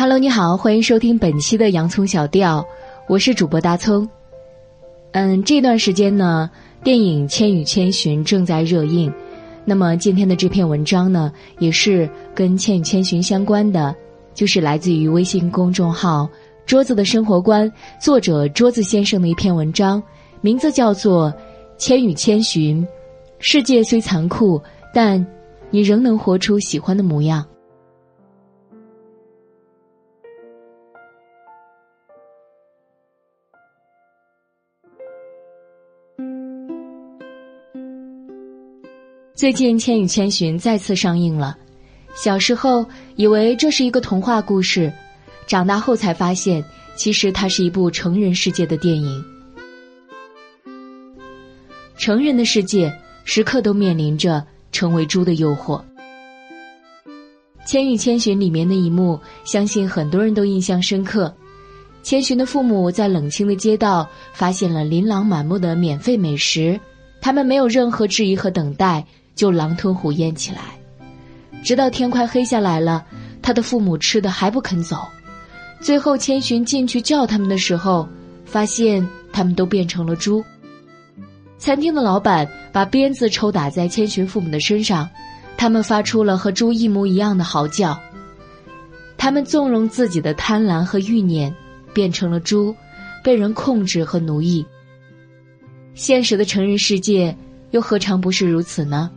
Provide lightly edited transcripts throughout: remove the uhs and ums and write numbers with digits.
Hello， 你好，欢迎收听本期的洋葱小调，我是主播大葱。这段时间呢，电影《千与千寻》正在热映，那么今天的这篇文章呢，也是跟《千与千寻》相关的，就是来自于微信公众号“桌子的生活观”作者桌子先生的一篇文章，名字叫做《千与千寻》，世界虽残酷，但你仍能活出喜欢的模样。最近《千与千寻》再次上映了，小时候以为这是一个童话故事，长大后才发现，其实它是一部成人世界的电影。成人的世界时刻都面临着成为猪的诱惑。《千与千寻》里面的一幕，相信很多人都印象深刻。千寻的父母在冷清的街道发现了琳琅满目的免费美食，他们没有任何质疑和等待，就狼吞虎咽起来，直到天快黑下来了，他的父母吃的还不肯走。最后千寻进去叫他们的时候，发现他们都变成了猪。餐厅的老板把鞭子抽打在千寻父母的身上，他们发出了和猪一模一样的嚎叫。他们纵容自己的贪婪和欲念，变成了猪，被人控制和奴役。现实的成人世界又何尝不是如此呢？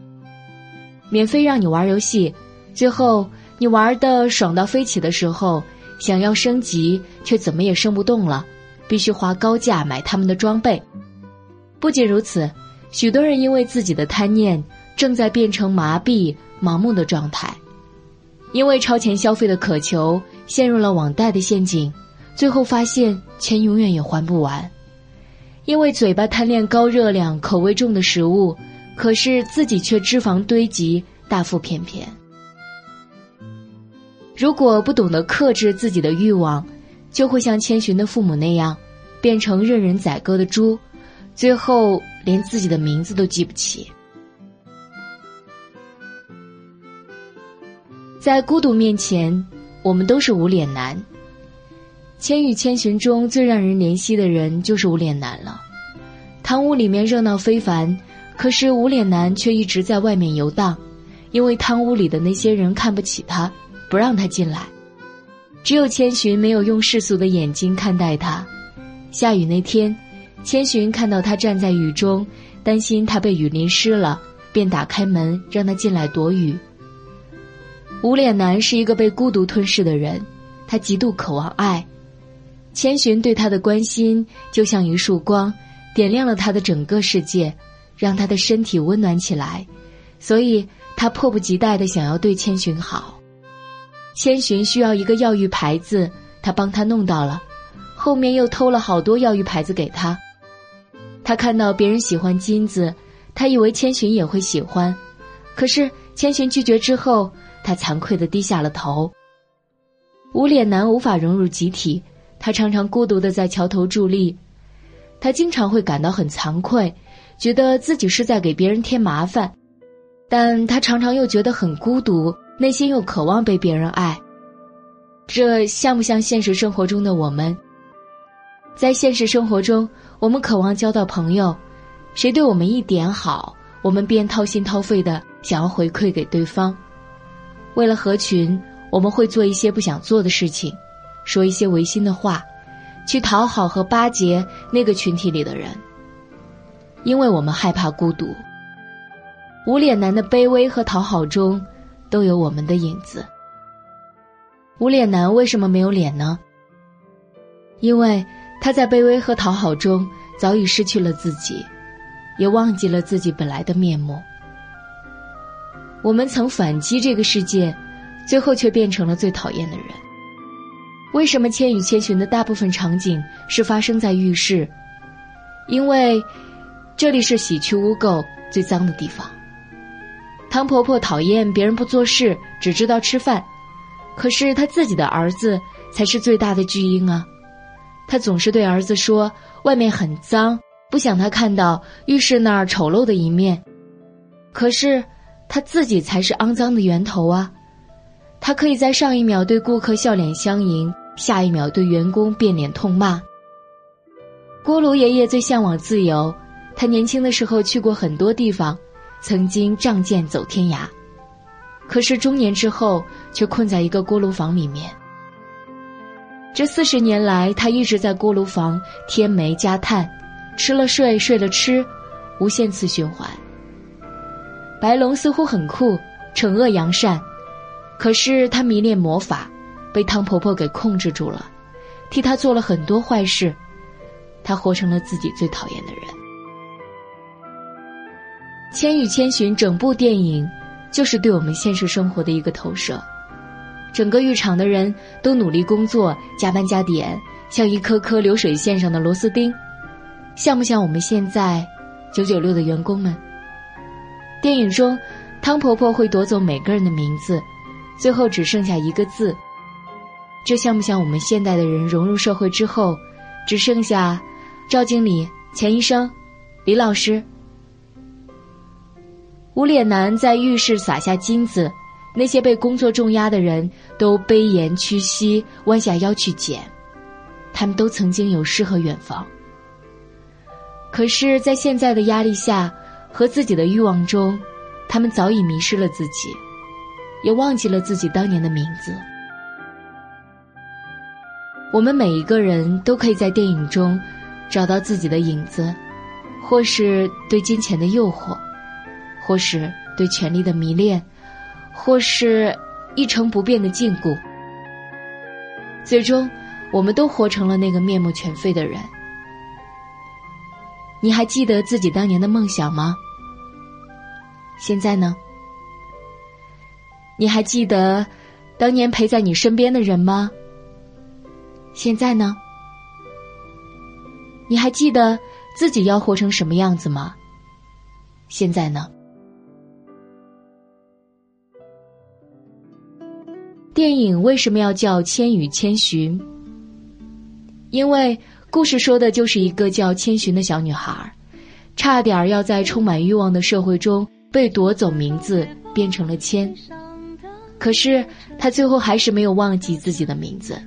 免费让你玩游戏，最后你玩得爽到飞起的时候，想要升级却怎么也升不动了，必须花高价买他们的装备。不仅如此，许多人因为自己的贪念，正在变成麻痹盲目的状态，因为超前消费的渴求，陷入了网贷的陷阱，最后发现钱永远也还不完。因为嘴巴贪恋高热量口味重的食物，可是自己却脂肪堆积，大腹便便。如果不懂得克制自己的欲望，就会像千寻的父母那样，变成任人宰割的猪，最后连自己的名字都记不起。在孤独面前，我们都是无脸男。《千与千寻》中最让人怜惜的人就是无脸男了。堂屋里面热闹非凡，可是无脸男却一直在外面游荡，因为堂屋里的那些人看不起他，不让他进来。只有千寻没有用世俗的眼睛看待他。下雨那天，千寻看到他站在雨中，担心他被雨淋湿了，便打开门让他进来躲雨。无脸男是一个被孤独吞噬的人，他极度渴望爱。千寻对他的关心就像一束光，点亮了他的整个世界，让他的身体温暖起来，所以他迫不及待地想要对千寻好。千寻需要一个药浴牌子，他帮他弄到了，后面又偷了好多药浴牌子给他。他看到别人喜欢金子，他以为千寻也会喜欢，可是千寻拒绝之后，他惭愧地低下了头。无脸男无法融入集体，他常常孤独地在桥头伫立，他经常会感到很惭愧，觉得自己是在给别人添麻烦，但他常常又觉得很孤独，内心又渴望被别人爱。这像不像现实生活中的我们？在现实生活中，我们渴望交到朋友，谁对我们一点好，我们便掏心掏肺地想要回馈给对方。为了合群，我们会做一些不想做的事情，说一些违心的话，去讨好和巴结那个群体里的人，因为我们害怕孤独。无脸男的卑微和讨好中都有我们的影子。无脸男为什么没有脸呢？因为他在卑微和讨好中早已失去了自己，也忘记了自己本来的面目。我们曾反击这个世界，最后却变成了最讨厌的人。为什么《千与千寻》的大部分场景是发生在浴室？因为这里是洗去污垢最脏的地方。汤婆婆讨厌别人不做事，只知道吃饭，可是她自己的儿子才是最大的巨婴啊。她总是对儿子说外面很脏，不想他看到浴室那儿丑陋的一面，可是她自己才是肮脏的源头啊。他可以在上一秒对顾客笑脸相迎，下一秒对员工变脸痛骂。锅炉爷爷最向往自由，他年轻的时候去过很多地方，曾经仗剑走天涯，可是中年之后却困在一个锅炉房里面。这40年来，他一直在锅炉房添煤加炭，吃了睡，睡了吃，无限次循环。白龙似乎很酷，惩恶扬善，可是他迷恋魔法，被汤婆婆给控制住了，替他做了很多坏事，他活成了自己最讨厌的人。《千与千寻》整部电影就是对我们现实生活的一个投射，整个浴场的人都努力工作，加班加点，像一颗颗流水线上的螺丝钉，像不像我们现在996的员工们？电影中汤婆婆会夺走每个人的名字，最后只剩下一个字，这像不像我们现代的人融入社会之后只剩下赵经理、钱医生、李老师？无脸男在浴室撒下金子，那些被工作重压的人都卑颜屈膝，弯下腰去捡，他们都曾经有诗和远方，可是在现在的压力下和自己的欲望中，他们早已迷失了自己，也忘记了自己当年的名字。我们每一个人都可以在电影中找到自己的影子，或是对金钱的诱惑，或是对权力的迷恋，或是一成不变的禁锢，最终我们都活成了那个面目全非的人。你还记得自己当年的梦想吗？现在呢？你还记得当年陪在你身边的人吗？现在呢？你还记得自己要活成什么样子吗？现在呢？电影为什么要叫《千与千寻》？因为故事说的就是一个叫千寻的小女孩，差点要在充满欲望的社会中被夺走名字，变成了千。可是她最后还是没有忘记自己的名字。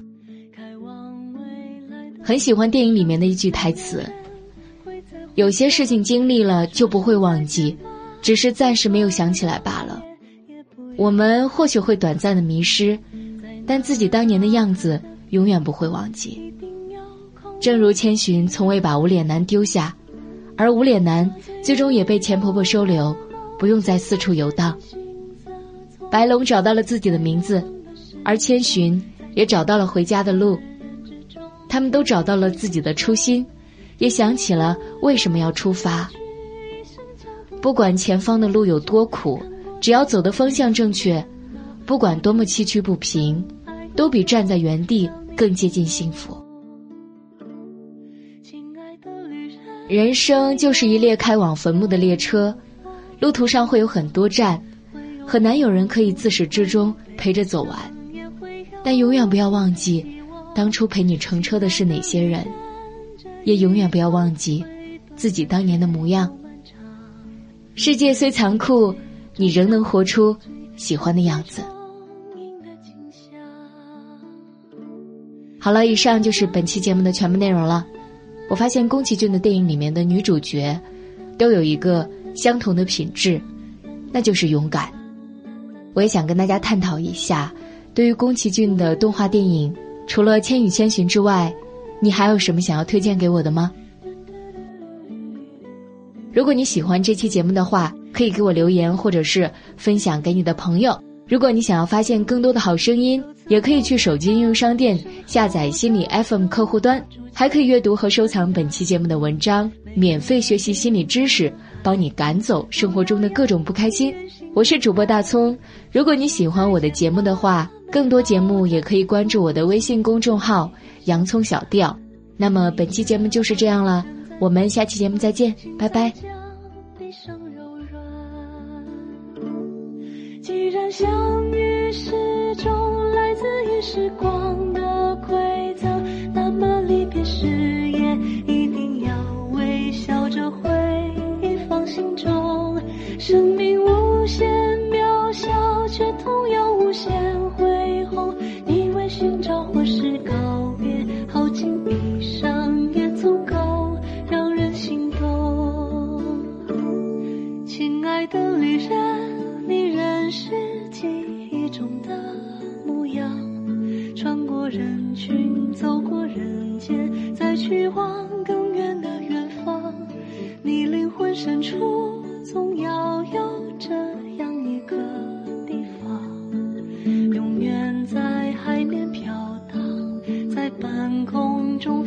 很喜欢电影里面的一句台词：有些事情经历了就不会忘记，只是暂时没有想起来罢了。我们或许会短暂的迷失，但自己当年的样子永远不会忘记。正如千寻从未把无脸男丢下，而无脸男最终也被钱婆婆收留，不用再四处游荡。白龙找到了自己的名字，而千寻也找到了回家的路，他们都找到了自己的初心，也想起了为什么要出发。不管前方的路有多苦，只要走的方向正确，不管多么崎岖不平，都比站在原地更接近幸福。人生就是一列开往坟墓的列车，路途上会有很多站，很难有人可以自始至终陪着走完，但永远不要忘记当初陪你乘车的是哪些人，也永远不要忘记自己当年的模样。世界虽残酷，你仍能活出喜欢的样子。好了，以上就是本期节目的全部内容了。我发现宫崎骏的电影里面的女主角都有一个相同的品质，那就是勇敢。我也想跟大家探讨一下，对于宫崎骏的动画电影，除了《千与千寻》之外，你还有什么想要推荐给我的吗？如果你喜欢这期节目的话，可以给我留言，或者是分享给你的朋友。如果你想要发现更多的好声音，也可以去手机应用商店下载心理 FM 客户端，还可以阅读和收藏本期节目的文章，免费学习心理知识，帮你赶走生活中的各种不开心。我是主播大葱，如果你喜欢我的节目的话，更多节目也可以关注我的微信公众号洋葱小调。那么本期节目就是这样了，我们下期节目再见，拜拜。既然相遇是种来自于时光的馈赠，那么离别时也一定要微笑着回放心中。生命无限渺小，却同样无限回。去往更远的远方，你灵魂深处总要有这样一个地方，永远在海面飘荡，在半空中